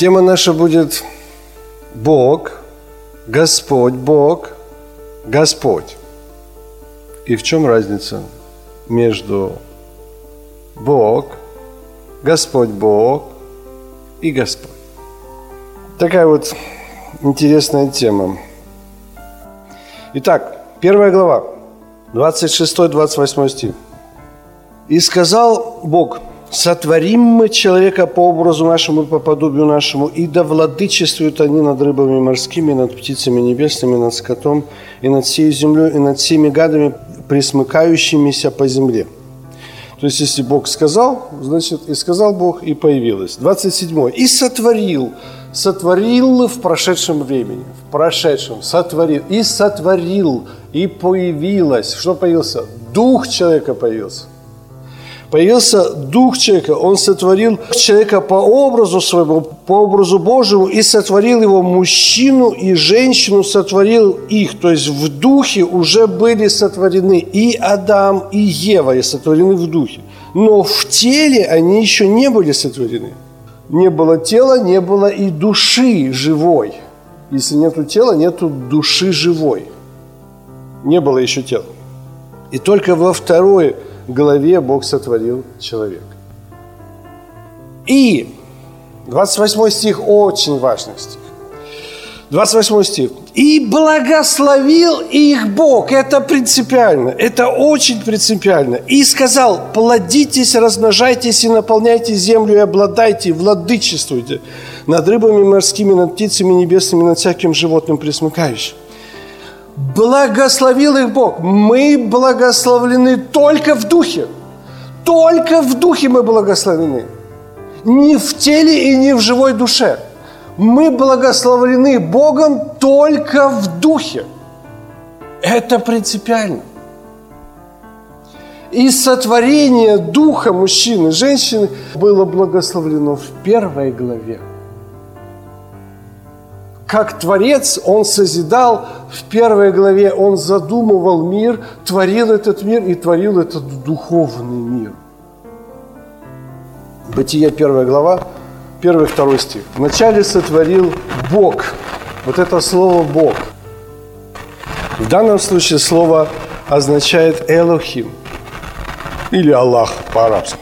Тема наша будет Бог, Господь. И в чем разница между Бог и Господь? Такая вот интересная тема. Итак, 1 глава, 26-28 стих. «И сказал Бог: сотворим мы человека по образу нашему, по подобию нашему, и да владычествуют они над рыбами морскими, над птицами небесными, над скотом, и над всей землей, и над всеми гадами, пресмыкающимися по земле». То есть, если Бог сказал, значит, и сказал Бог, и появилось. 27. «И сотворил». Сотворил в прошедшем времени. В прошедшем. Сотворил. «И сотворил». И появилось. Что появился? Дух человека появился. Появился дух человека, он сотворил человека по образу своему, по образу Божьему, и сотворил его мужчину и женщину, сотворил их. То есть в духе уже были сотворены и Адам, и Ева, и сотворены в духе. Но в теле они еще не были сотворены. Не было тела, не было и души живой. Если нету тела, нету души живой. Не было еще тела. И только во второй главе Бог сотворил человека. И 28 стих, очень важный стих. 28 стих. «И благословил их Бог». Это принципиально, это очень принципиально. «И сказал: плодитесь, размножайтесь и наполняйте землю, и обладайте, владычествуйте над рыбами морскими, над птицами небесными, над всяким животным пресмыкающим». Благословил их Бог. Мы благословлены только в духе. Только в духе мы благословлены. Не в теле и не в живой душе. Мы благословлены Богом только в духе. Это принципиально. И сотворение духа мужчины и женщины было благословлено в первой главе. Как Творец, Он созидал в первой главе, Он задумывал мир, творил этот мир и творил этот духовный мир. Бытие 1 глава, 1-2 стих. «Вначале сотворил Бог». Вот это слово «Бог». В данном случае слово означает «Элохим» или «Аллах» по-арабски.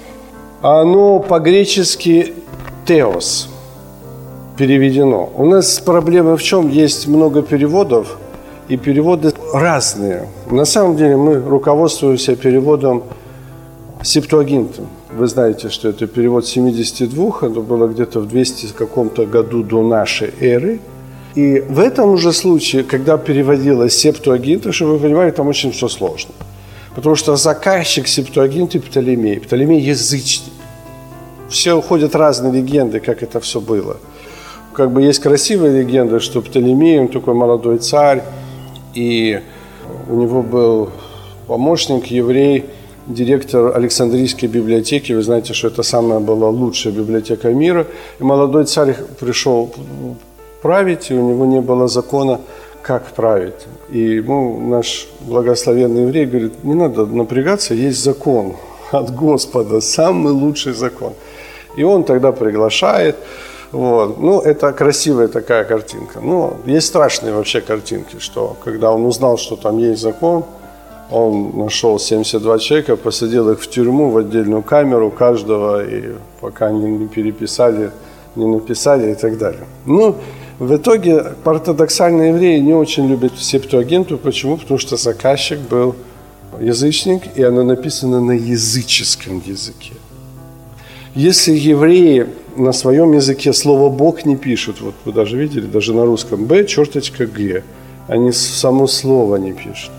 Оно по-гречески «теос». Переведено. У нас проблема в чем? Есть много переводов, и переводы разные. На самом деле мы руководствуемся переводом Септуагинта. Вы знаете, что это перевод 72, это было где-то в 200 каком-то году до нашей эры. И в этом уже случае, когда переводилось Септуагинта, чтобы вы понимали, там очень все сложно. Потому что заказчик Септуагинты Птолемей. Птолемей язычник. Все уходят разные легенды, как это все было. Как бы есть красивая легенда, что Птолемей, он такой молодой царь, и у него был помощник, еврей, директор Александрийской библиотеки. Вы знаете, что это самая была лучшая библиотека мира. И молодой царь пришел править, и у него не было закона, как править. И ему наш благословенный еврей говорит: не надо напрягаться, есть закон от Господа, самый лучший закон. И он тогда приглашает. Вот. Ну, это красивая такая картинка. Ну, есть страшные вообще картинки, что когда он узнал, что там есть закон, он нашел 72 человека, посадил их в тюрьму, в отдельную камеру каждого, и пока не переписали, не написали и так далее. Ну, в итоге ортодоксальные евреи не очень любят Септуагинту. Почему? Потому что заказчик был язычник, и она написана на языческом языке. Если евреи на своем языке слово «Бог» не пишут, вот вы даже видели, даже на русском «Б», они само слово не пишут,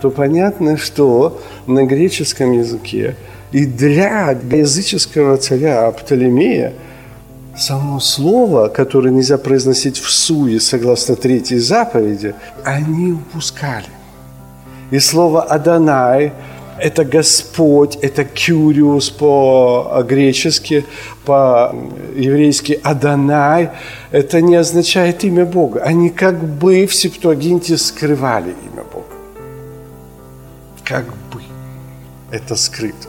то понятно, что на греческом языке и для языческого царя Птолемея само слово, которое нельзя произносить всуе, согласно третьей заповеди, они упускали. И слово «Адонай» – это «Господь», это «Кюриус» по-гречески, по-еврейски «Адонай» – это не означает имя Бога. Они как бы в Септуагинте скрывали имя Бога. Как бы это скрыто.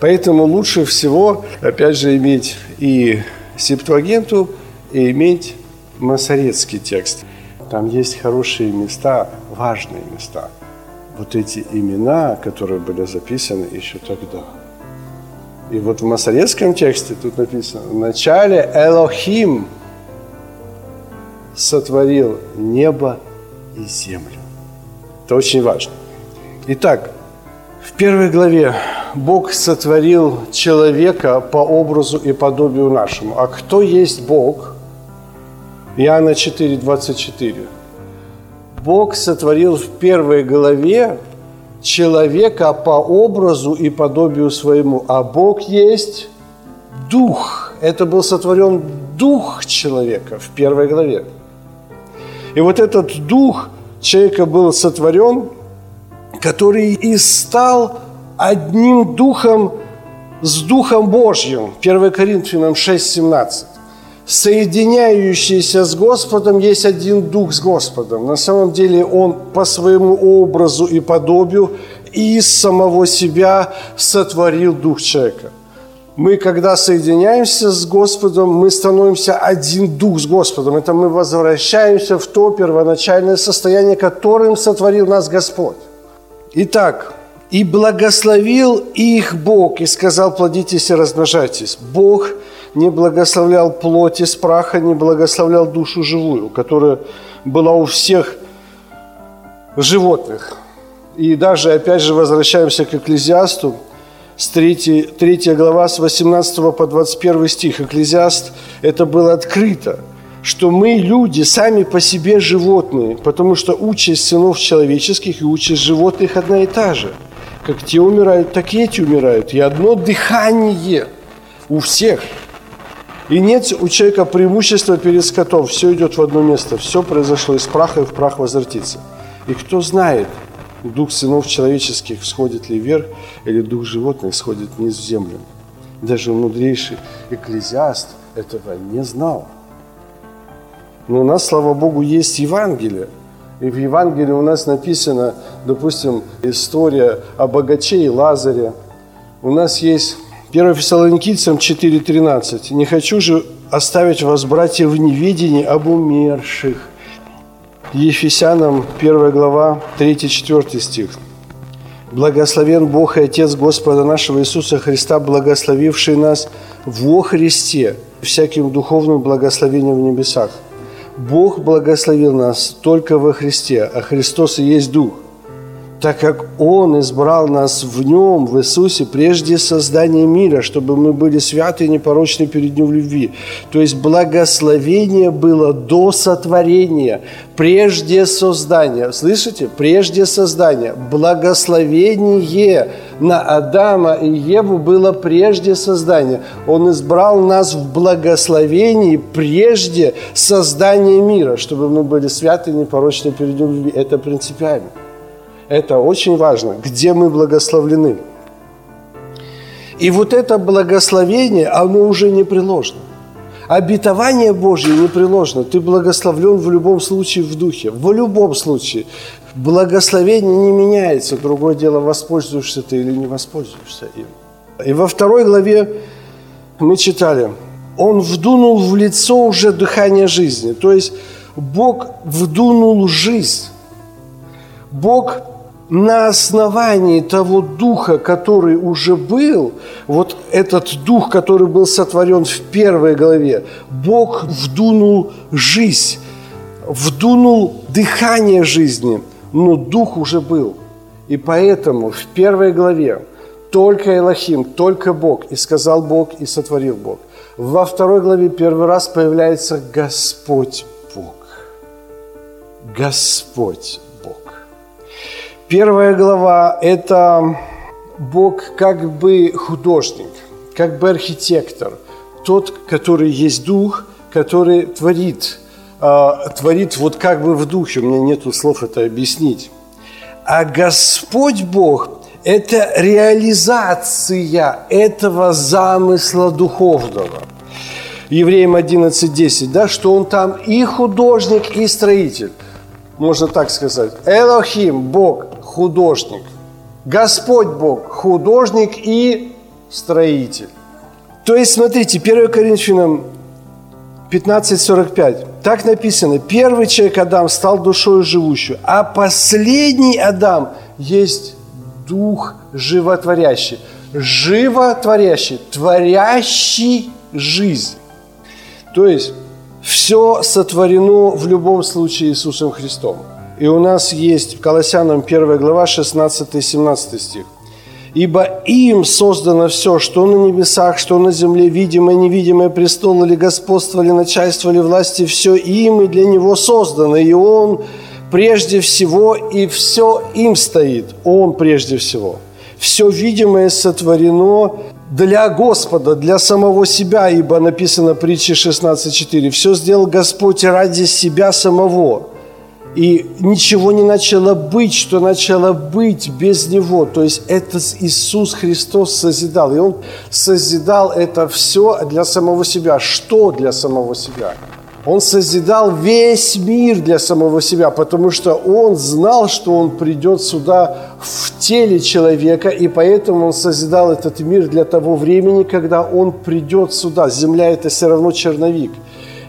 Поэтому лучше всего, опять же, иметь и Септуагинту, и иметь масоретский текст. Там есть хорошие места, важные места. Вот эти имена, которые были записаны еще тогда. И вот в масоретском тексте тут написано: в начале Элохим сотворил небо и землю. Это очень важно. Итак, в первой главе Бог сотворил человека по образу и подобию нашему. А кто есть Бог? Иоанна 4:24. Бог сотворил в первой главе человека по образу и подобию своему. А Бог есть Дух. Это был сотворен Дух человека в первой главе. И вот этот Дух человека был сотворен, который и стал одним Духом с Духом Божьим. 1 Коринфянам 6:17. Соединяющийся с Господом есть один Дух с Господом. На самом деле Он по своему образу и подобию из самого себя сотворил Дух человека. Мы, когда соединяемся с Господом, мы становимся один Дух с Господом. Это мы возвращаемся в то первоначальное состояние, которым сотворил нас Господь. Итак, «И благословил их Бог, и сказал, плодитесь и размножайтесь». Бог не благословлял плоть из праха, не благословлял душу живую, которая была у всех животных. И даже, опять же, возвращаемся к Екклезиасту, 3 глава, с 18 по 21 стих. Екклезиаст, это было открыто, что мы, люди, сами по себе животные, потому что участь сынов человеческих и участь животных одна и та же. Как те умирают, так и эти умирают. И одно дыхание у всех. И нет у человека преимущества перед скотом. Все идет в одно место. Все произошло из праха, и в прах возвратится. И кто знает, дух сынов человеческих сходит ли вверх, или дух животных сходит вниз в землю. Даже мудрейший Екклезиаст этого не знал. Но у нас, слава Богу, есть Евангелие. И в Евангелии у нас написана, допустим, история о богаче и Лазаре. У нас есть 1 Фессалоникийцам 4:13. «Не хочу же оставить вас, братья, в неведении об умерших». Ефесянам 1 глава 3-4 стих. «Благословен Бог и Отец Господа нашего Иисуса Христа, благословивший нас во Христе всяким духовным благословением в небесах». Бог благословил нас только во Христе, а Христос и есть Дух, так как Он избрал нас в Нем, в Иисусе, прежде создания мира, чтобы мы были святы и непорочны перед Ним в любви. То есть благословение было до сотворения, прежде создания. Слышите? Прежде создания. Благословение на Адама и Еву было прежде создания. Он избрал нас в благословении прежде создания мира, чтобы мы были святы и непорочны перед Ним в любви. Это принципиально. Это очень важно, где мы благословлены. И вот это благословение, оно уже непреложно. Обетование Божье непреложно. Ты благословлен в любом случае в духе. В любом случае. Благословение не меняется. Другое дело, воспользуешься ты или не воспользуешься им. И во 2 главе мы читали: «Он вдунул в лицо уже дыхание жизни». То есть Бог вдунул жизнь. Бог на основании того духа, который уже был, вот этот дух, который был сотворен в первой главе, Бог вдунул жизнь, вдунул дыхание жизни, но дух уже был. И поэтому в первой главе только Элохим, только Бог, и сказал Бог, и сотворил Бог. Во 2 главе первый раз появляется Господь Бог. Господь. Первая глава – это Бог как бы художник, как бы архитектор. тот, который есть Дух, который творит вот как бы в Духе, у меня нету слов это объяснить. А Господь Бог – это реализация этого замысла духовного. Евреям 11:10, да, что он там и художник, и строитель. Можно так сказать. Элохим – Бог, художник. Господь Бог – художник и строитель. То есть, смотрите, 1 Коринфянам 15:45. Так написано: первый человек Адам стал душою живущую, а последний Адам есть дух животворящий. Животворящий, творящий жизнь. То есть все сотворено в любом случае Иисусом Христом. И у нас есть в Колоссянам 1 глава 16-17 стих. Ибо им создано все, что на небесах, что на земле, видимое, невидимое, престол или господство, или начальство, или власти, все им и для него создано. И он прежде всего, и все им стоит. Он прежде всего. Все видимое сотворено для Господа, для самого себя, ибо написано в притче 16:4. «Все сделал Господь ради себя самого». И ничего не начало быть, что начало быть без Него. То есть это Иисус Христос созидал. И Он созидал это все для самого себя. Что для самого себя? Он созидал весь мир для самого себя, потому что Он знал, что Он придет сюда в теле человека, и поэтому Он созидал этот мир для того времени, когда Он придет сюда. Земля – это все равно черновик.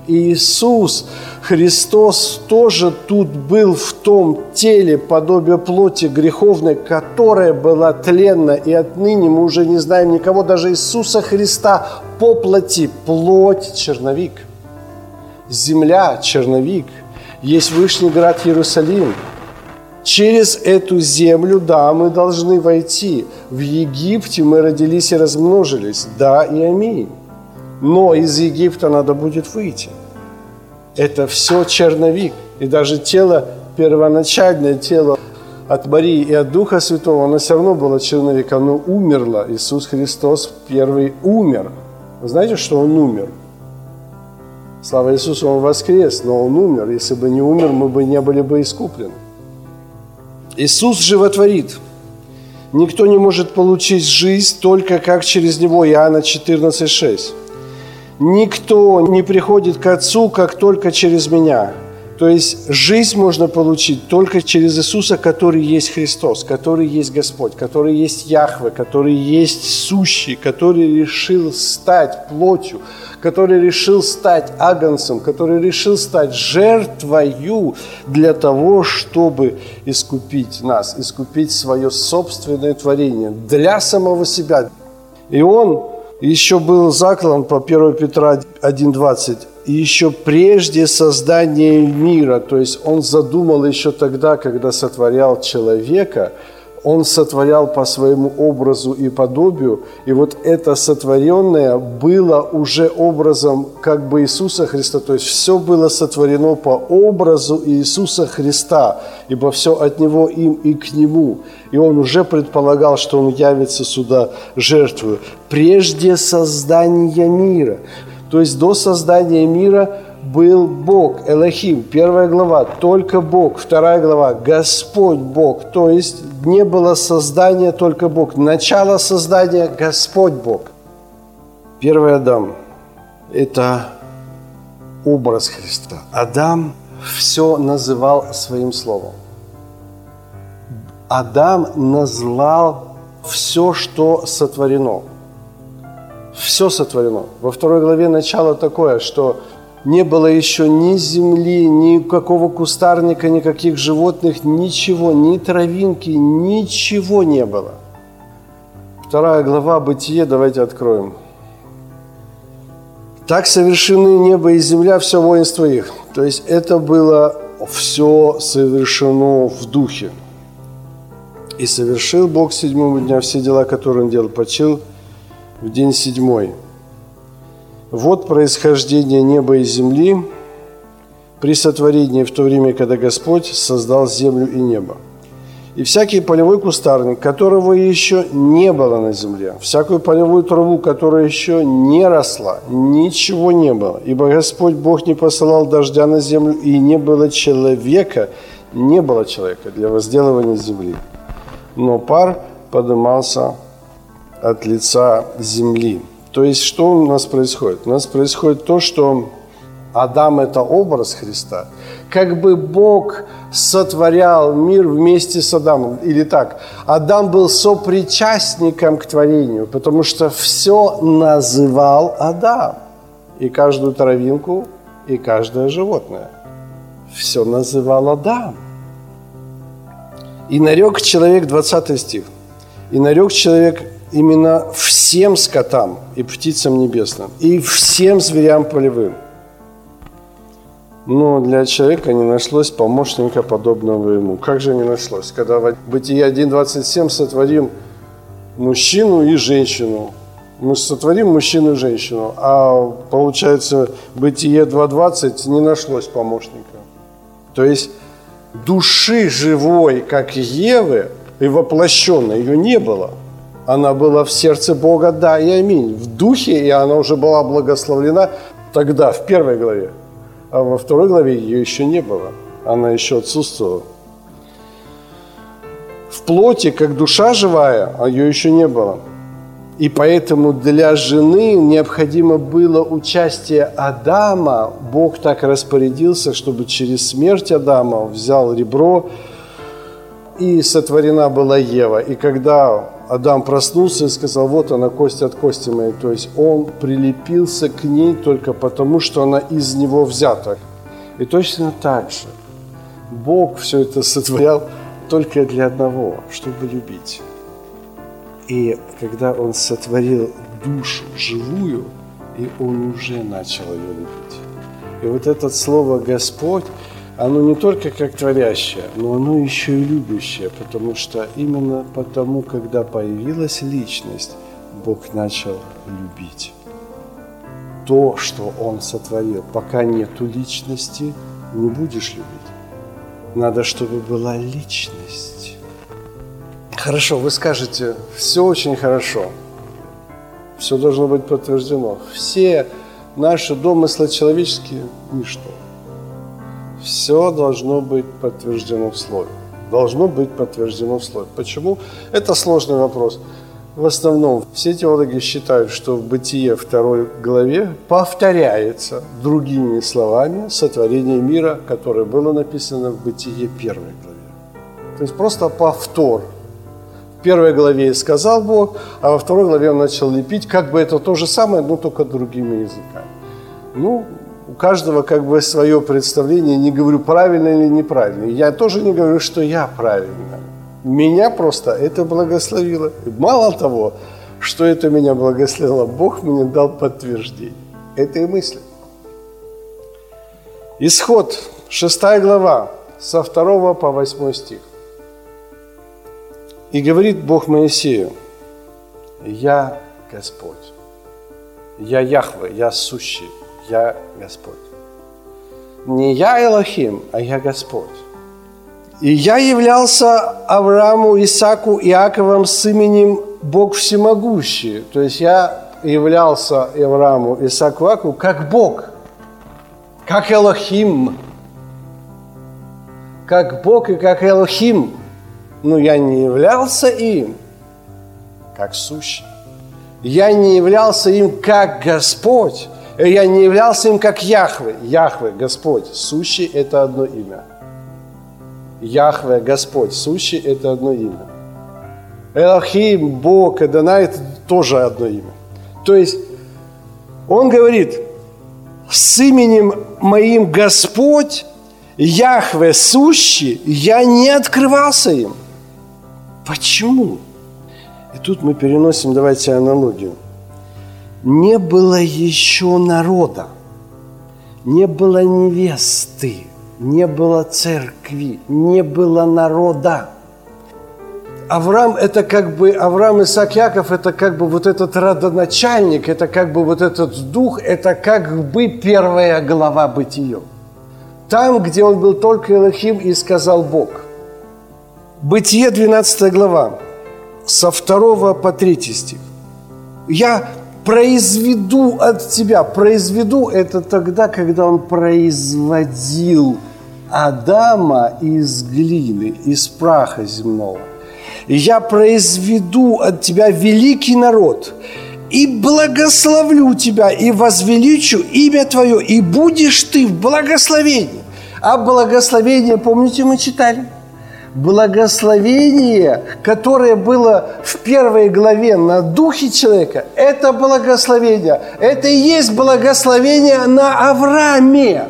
И Иисус Христос тоже тут был в том теле, подобие плоти греховной, которая была тленна, и отныне мы уже не знаем никого, даже Иисуса Христа по плоти. Плоть – черновик, земля – черновик, есть Вышний Град Иерусалим. Через эту землю, да, мы должны войти. В Египте мы родились и размножились, да и аминь. Но из Египта надо будет выйти. Это все черновик. И даже тело, первоначальное тело от Марии и от Духа Святого, оно все равно было черновиком, оно умерло. Иисус Христос первый умер. Вы знаете, что Он умер? Слава Иисусу, Он воскрес, но Он умер. Если бы не умер, мы бы не были бы искуплены. Иисус животворит. Никто не может получить жизнь только как через Него. Иоанна 14:6. «Никто не приходит к Отцу, как только через Меня». То есть жизнь можно получить только через Иисуса, который есть Христос, который есть Господь, который есть Яхве, который есть Сущий, который решил стать плотью, который решил стать агнцем, который решил стать жертвою для того, чтобы искупить нас, искупить свое собственное творение для самого себя. И Он еще был заклан по 1 Петра 1:20. И еще прежде создания мира, то есть Он задумал еще тогда, когда сотворял человека, Он сотворял по своему образу и подобию, и вот это сотворенное было уже образом как бы Иисуса Христа, то есть все было сотворено по образу Иисуса Христа, ибо все от Него, им и к Нему, и Он уже предполагал, что Он явится сюда жертвою. Прежде создания мира. То есть до создания мира был Бог, Элохим, 1 глава, только Бог, 2 глава, Господь Бог. То есть не было создания, только Бог. Начало создания – Господь Бог. Первый Адам – это образ Христа. Адам все называл своим словом. Адам назвал все, что сотворено. Все сотворено. Во 2 главе начало такое, что не было еще ни земли, ни какого кустарника, никаких животных, ничего, ни травинки, ничего не было. 2 глава Бытие, давайте откроем. «Так совершены небо и земля, все воинство их». То есть это было все совершено в духе. «И совершил Бог седьмого дня все дела, которые Он делал, почил в день седьмой. Вот происхождение неба и земли при сотворении в то время, когда Господь создал землю и небо. и всякий полевой кустарник, которого еще не было на земле, всякую полевую траву, которая еще не росла, ничего не было. Ибо Господь Бог не посылал дождя на землю, и не было человека для возделывания земли. Но пар подымался от лица земли. То есть, что у нас происходит? У нас происходит то, что Адам – это образ Христа. Как бы Бог сотворял мир вместе с Адамом. Или так, Адам был сопричастником к творению, потому что все называл Адам. И каждую травинку, и каждое животное. Все называл Адам. «И нарек человек» 20 стих. «И нарек человек именно всем скотам и птицам небесным, и всем зверям полевым». Но для человека не нашлось помощника, подобного ему. Как же не нашлось? Когда в Бытие 1.27 сотворим мужчину и женщину. Мы сотворим мужчину и женщину, а получается Бытие 2.20 не нашлось помощника. То есть души живой, как Евы, и воплощенной, ее не было. Она была в сердце Бога, да и аминь. В духе, и она уже была благословлена тогда, в первой главе. А во второй главе ее еще не было. Она еще отсутствовала. В плоти, как душа живая, ее еще не было. И поэтому для жены необходимо было участие Адама. Бог так распорядился, чтобы через смерть Адама взял ребро, и сотворена была Ева. И когда Адам проснулся и сказал: вот она, кость от кости моей. То есть он прилепился к ней только потому, что она из него взята. И точно так же Бог все это сотворял только для одного, чтобы любить. И когда он сотворил душу живую, и он уже начал ее любить. И вот это слово «Господь», оно не только как творящее, но оно еще и любящее, потому что именно потому, когда появилась личность, Бог начал любить то, что Он сотворил. Пока нету личности, не будешь любить. Надо, чтобы была личность. Хорошо, вы скажете, все очень хорошо. Все должно быть подтверждено. Все наши домыслы человеческие – ничто. Все должно быть подтверждено в слове. Должно быть подтверждено в слове. Почему? Это сложный вопрос. В основном все теологи считают, что в Бытие 2 главе повторяется другими словами сотворение мира, которое было написано в Бытие 1 главе. То есть просто повтор. В 1 главе сказал Бог, а во 2 главе он начал лепить, как бы это то же самое, но только другими языками. У каждого как бы свое представление, не говорю правильно или неправильно. Я тоже не говорю, что я правильно. Меня просто это благословило. И мало того, что это меня благословило, Бог мне дал подтверждение этой мысли. Исход, 6 глава, со 2 по 8 стих. «И говорит Бог Моисею: я Господь, я Яхве, я сущий. Я Господь. Не я Элохим, а я Господь. И я являлся Аврааму, Исааку, Иаковом с именем Бог Всемогущий». То есть я являлся Аврааму, Исааку, Иакову как Бог, как Элохим. Как Бог и как Элохим. Но я не являлся им как сущий. Я не являлся им как Господь. Я не являлся им как Яхве. Яхве, Господь, сущий – это одно имя. Яхве, Господь, сущий – это одно имя. Элохим, Бог, Адонай – это тоже одно имя. То есть он говорит: с именем моим Господь, Яхве, сущий, я не открывался им. Почему? И тут мы переносим, давайте аналогию. Не было еще народа, не было невесты, не было церкви, не было народа. Авраам – это как бы, Авраам, Исаак, Яков – это как бы вот этот родоначальник, это как бы вот этот дух, это как бы 1 глава Бытия. Там, где он был только Элохим и сказал Бог. Бытие, 12 глава, со 2 по 3 стих. «Я произведу от тебя». Произведу – это тогда, когда он производил Адама из глины, из праха земного. «Я произведу от тебя великий народ, и благословлю тебя, и возвеличу имя твое, и будешь ты в благословении». А благословение, помните, мы читали? Благословение, которое было в первой главе на духе человека, это благословение. Это и есть благословение на Аврааме.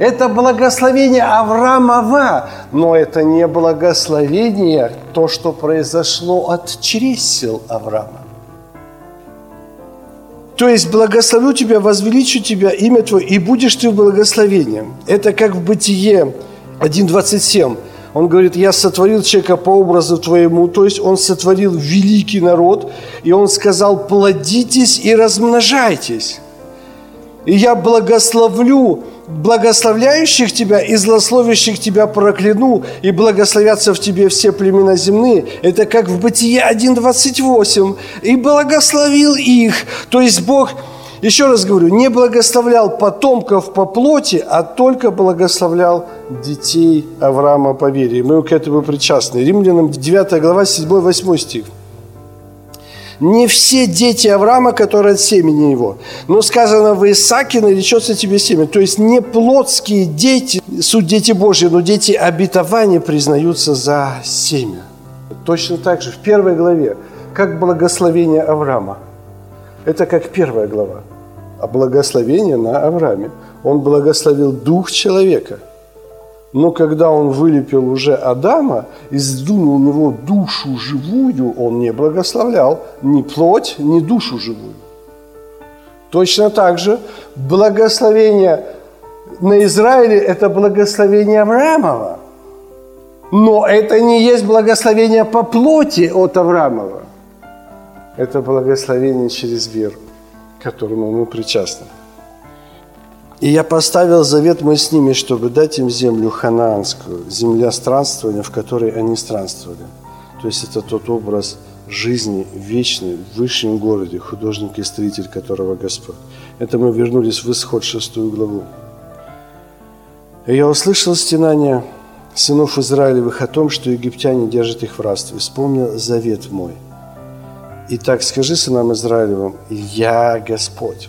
Это благословение Авраамова, но это не благословение, то, что произошло от чресел Авраама. То есть благословлю тебя, возвеличу тебя, имя твое, и будешь ты благословением. Это как в Бытие 1.27. Он говорит, я сотворил человека по образу твоему, то есть он сотворил великий народ, и он сказал, плодитесь и размножайтесь. И я благословлю благословляющих тебя и злословящих тебя прокляну, и благословятся в тебе все племена земные. Это как в Бытие 1.28. И благословил их. То есть Бог, еще раз говорю, не благословлял потомков по плоти, а только благословлял детей Авраама по вере. И мы к этому причастны. Римлянам 9 глава 7-8 стих. «Не все дети Авраама, которые от семени его, но сказано, в Исааке наречется тебе семя». То есть не плотские дети, суть дети Божьи, но дети обетования признаются за семя. Точно так же в первой главе, как благословение Авраама. Это как первая глава, а благословение на Аврааме. Он благословил дух человека. Но когда он вылепил уже Адама и сдунул у него душу живую, он не благословлял ни плоть, ни душу живую. Точно так же благословение на Израиле – это благословение Авраамова. Но это не есть благословение по плоти от Авраамова. Это благословение через веру, которому мы причастны. «И я поставил завет мой с ними, чтобы дать им землю ханаанскую, земля странствования, в которой они странствовали». То есть это тот образ жизни вечной в высшем городе, художник и строитель которого Господь. Это мы вернулись в Исход 6 главу. «И я услышал стенание сынов Израилевых о том, что египтяне держат их в рабстве. Вспомнил завет мой. Итак, скажи сынам Израилевым, я Господь.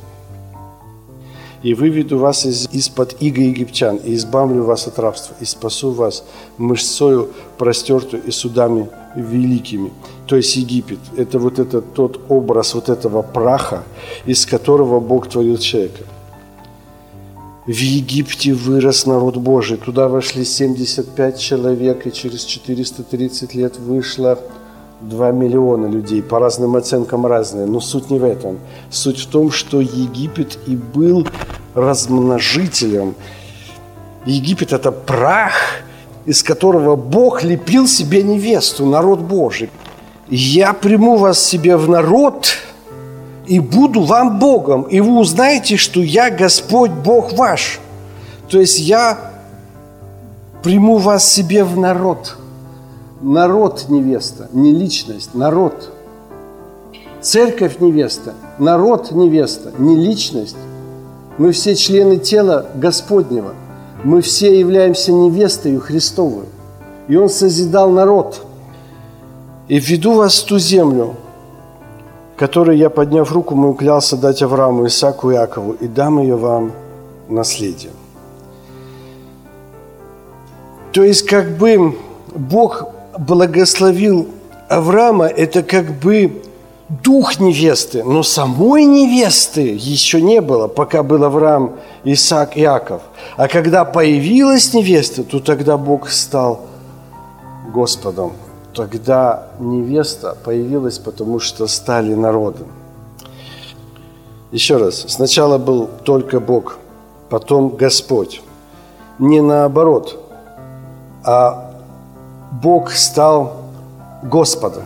И выведу вас из-под иго египтян, и избавлю вас от рабства, и спасу вас мышцою простертую и судами великими». То есть Египет – это вот этот тот образ вот этого праха, из которого Бог творил человека. В Египте вырос народ Божий. Туда вошли 75 человек, и через 430 лет вышло 2 миллиона людей, по разным оценкам разные, но суть не в этом. Суть в том, что Египет и был размножителем. Египет – это прах, из которого Бог лепил себе невесту, народ Божий. «Я приму вас себе в народ и буду вам Богом, и вы узнаете, что я Господь Бог ваш». То есть я приму вас себе в народ. Народ невеста, не личность, народ. Церковь невеста, народ невеста, не личность. Мы все члены тела Господнего. Мы все являемся невестою Христовой. И Он созидал народ. «И введу вас в ту землю, которую я, подняв руку мою, клялся дать Аврааму, Исааку и Иакову, и дам ее вам в наследие». То есть как бы Бог благословил Авраама, это как бы дух невесты, но самой невесты еще не было, пока был Авраам, Исаак, Иаков. А когда появилась невеста, то тогда Бог стал Господом. Тогда невеста появилась, потому что стали народом. Еще раз, сначала был только Бог, потом Господь. Не наоборот, а Бог стал Господом.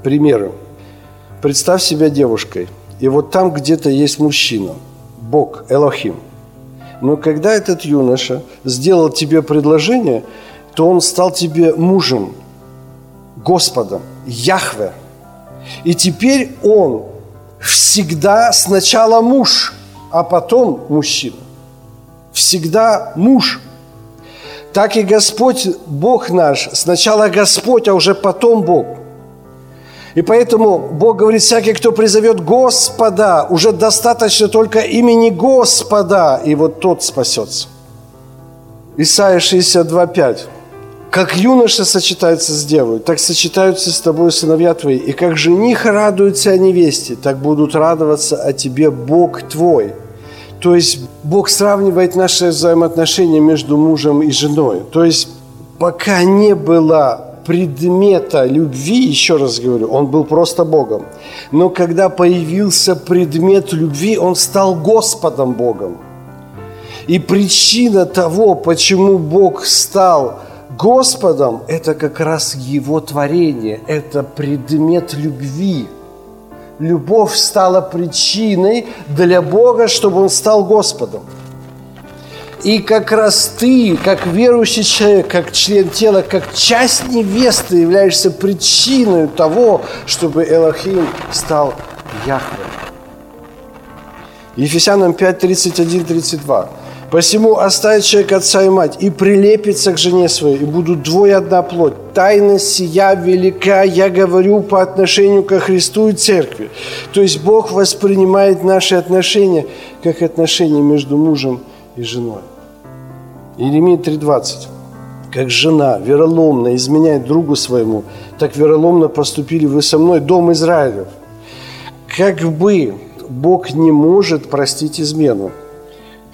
К примеру, представь себя девушкой, и вот там где-то есть мужчина, Бог, Элохим. Но когда этот юноша сделал тебе предложение, то он стал тебе мужем, Господом, Яхве. И теперь он всегда сначала муж, а потом мужчина. Всегда муж. Так и Господь, Бог наш, сначала Господь, а уже потом Бог. И поэтому Бог говорит, всякий, кто призовет Господа, уже достаточно только имени Господа, и вот тот спасется. Исайя 62:5. Как юноша сочетается с девою, так сочетаются с тобою сыновья твои. И как жених радуется о невесте, так будут радоваться о тебе Бог твой. То есть Бог сравнивает наши взаимоотношения между мужем и женой. То есть пока не было предмета любви, еще раз говорю, он был просто Богом. Но когда появился предмет любви, он стал Господом Богом. И причина того, почему Бог стал Господом, это как раз Его творение, это предмет любви. Любовь стала причиной для Бога, чтобы Он стал Господом. И как раз ты, как верующий человек, как член тела, как часть невесты, являешься причиной того, чтобы Элохим стал Яхве. Ефесянам 5:31-32. «Посему оставит человек отца и мать, и прилепится к жене своей, и будут двое одна плоть. Тайна сия велика, я говорю, по отношению ко Христу и Церкви». То есть Бог воспринимает наши отношения как отношения между мужем и женой. Иеремия 3:20. «Как жена вероломно изменяет другу своему, так вероломно поступили вы со мной, дом Израилев». Как бы Бог не может простить измену.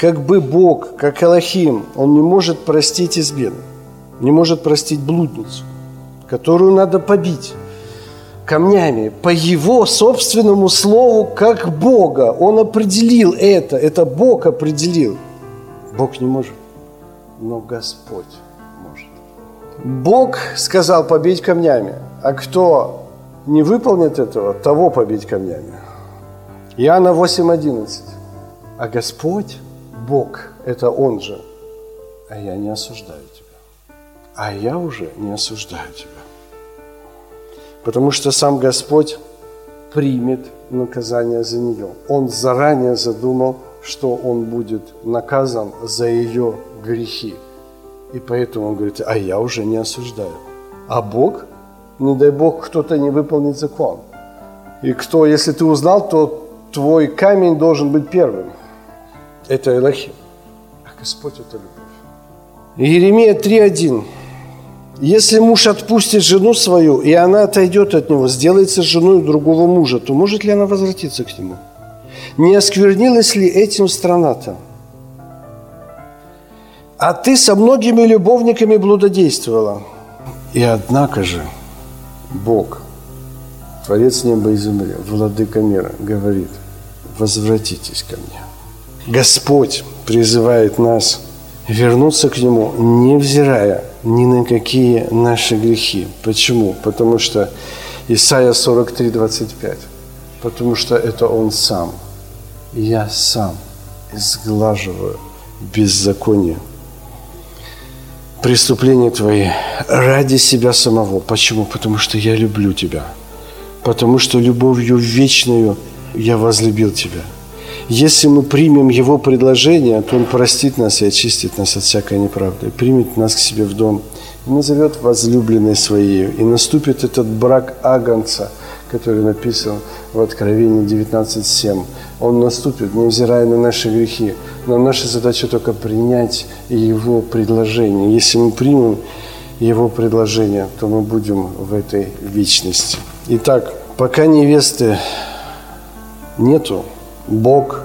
Как бы Бог, как Элохим, Он не может простить измену, не может простить блудницу, которую надо побить камнями. По Его собственному слову, как Бога, Он определил это Бог определил. Бог не может, но Господь может. Бог сказал побить камнями, а кто не выполнит этого, того побить камнями. Иоанна 8:11. А Господь Бог, это Он же, а я не осуждаю тебя. А я уже не осуждаю тебя. Потому что сам Господь примет наказание за нее. Он заранее задумал, что Он будет наказан за ее грехи. И поэтому Он говорит, а я уже не осуждаю. А Бог, не дай Бог, кто-то не выполнит закон. И кто, если ты узнал, то твой камень должен быть первым. Это Элохим, а Господь – это любовь. Иеремия 3:1. «Если муж отпустит жену свою, и она отойдет от него, сделается женой другого мужа, то может ли она возвратиться к нему? Не осквернилась ли этим страна-то? А ты со многими любовниками блудодействовала». И однако же Бог, Творец неба и земли, Владыка мира, говорит: «Возвратитесь ко мне». Господь призывает нас вернуться к Нему, невзирая ни на какие наши грехи. Почему? Потому что Исайя 43:25. Потому что это Он сам. Я сам изглаживаю беззаконие, преступления твои ради себя самого. Почему? Потому что я люблю тебя. Потому что любовью вечною я возлюбил тебя. Если мы примем Его предложение, то Он простит нас и очистит нас от всякой неправды, примет нас к себе в дом и назовет возлюбленной Своей. И наступит этот брак Агнца, который написан в Откровении 19:7. Он наступит, невзирая на наши грехи. Но наша задача только принять Его предложение. Если мы примем Его предложение, то мы будем в этой вечности. Итак, пока невесты нету, Бог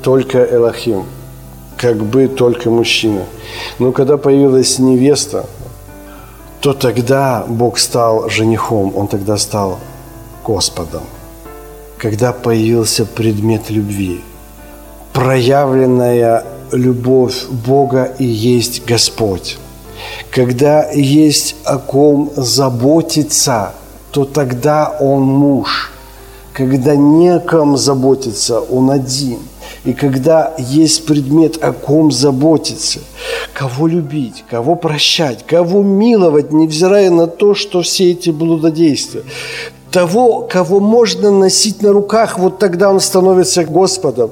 только Элохим, как бы только мужчина. Но когда появилась невеста, то тогда Бог стал женихом, Он тогда стал Господом. Когда появился предмет любви, проявленная любовь Бога и есть Господь. Когда есть о ком заботиться, то тогда Он муж. когда не о ком заботиться, он один. И когда есть предмет, о ком заботиться, кого любить, кого прощать, кого миловать, невзирая на то, что все эти блудодействия, того, кого можно носить на руках, вот тогда он становится Господом.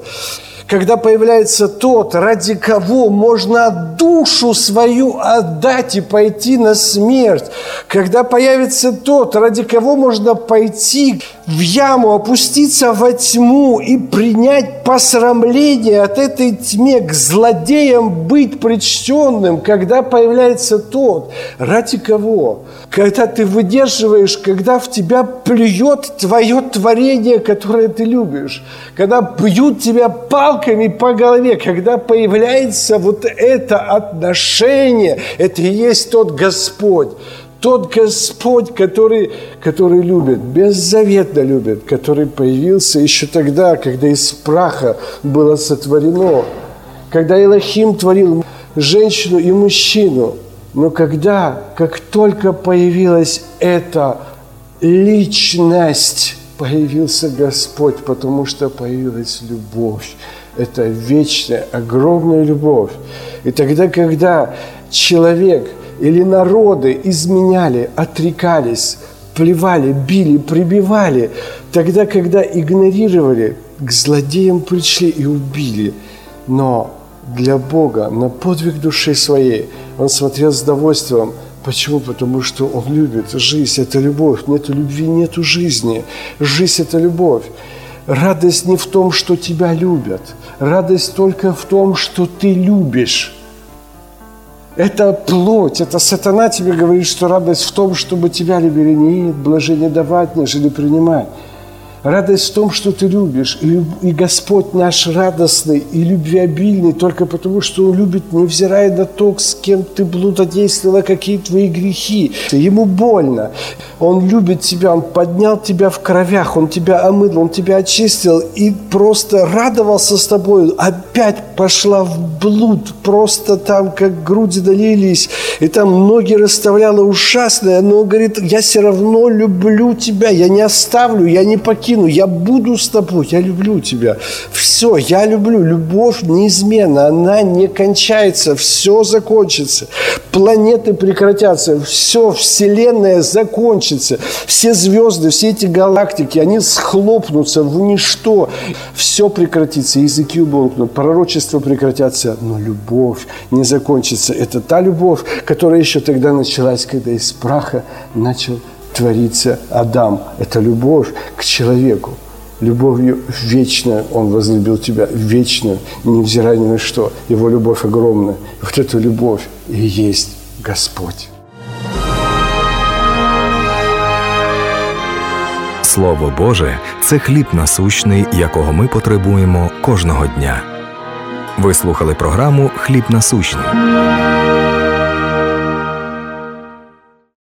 Когда появляется тот, ради кого можно душу свою отдать и пойти на смерть. Когда появится тот, ради кого можно пойти в яму, опуститься во тьму и принять посрамление от этой тьме, к злодеям быть причтенным. Когда появляется тот, ради кого? Когда ты выдерживаешь, когда в тебя плюет твое творение, которое ты любишь. Когда бьют тебя палками по голове, когда появляется вот это отношение, это и есть тот Господь, который любит, беззаветно любит, который появился еще тогда, когда из праха было сотворено, когда Элохим творил женщину и мужчину, но как только появилась эта личность, появился Господь, потому что появилась любовь. Это вечная, огромная любовь. И тогда, когда человек или народы изменяли, отрекались, плевали, били, прибивали, тогда, когда игнорировали, к злодеям пришли и убили. Но для Бога на подвиг души своей он смотрел с удовольствием. Почему? Потому что он любит. Жизнь – это любовь. Нету любви, нету жизни. Жизнь – это любовь. Радость не в том, что тебя любят. Радость только в том, что ты любишь. Это плоть, это сатана тебе говорит, что радость в том, чтобы тебя любили. Нет, блажение давать, нежели принимать. Радость в том, что ты любишь. И Господь наш радостный и любвеобильный только потому, что Он любит, невзирая на то, с кем ты блудодействовала, какие твои грехи. Ему больно. Он любит тебя, Он поднял тебя в кровях, Он тебя омыл, Он тебя очистил и просто радовался с тобой. Опять пошла в блуд, просто там как груди долились, и там ноги расставляла ужасные, но Он говорит, я все равно люблю тебя, я не оставлю, я не покину. Я буду с тобой, я люблю тебя. Все, я люблю. Любовь неизменна, она не кончается, все закончится. Планеты прекратятся, все, вселенная закончится. Все звезды, все эти галактики, они схлопнутся в ничто. Все прекратится, языки умолкнут, пророчества прекратятся, но любовь не закончится. Это та любовь, которая еще тогда началась, когда из праха начал творится Адам. Это любовь к человеку. Любовью вечная он возлюбил тебя, вечную, невзирая ни на что. Его любовь огромная. Вот эта любовь и есть Господь. Слово Боже – це хліб насущний, якого ми потребуємо кожного дня. Ви слухали програму «Хліб насущний».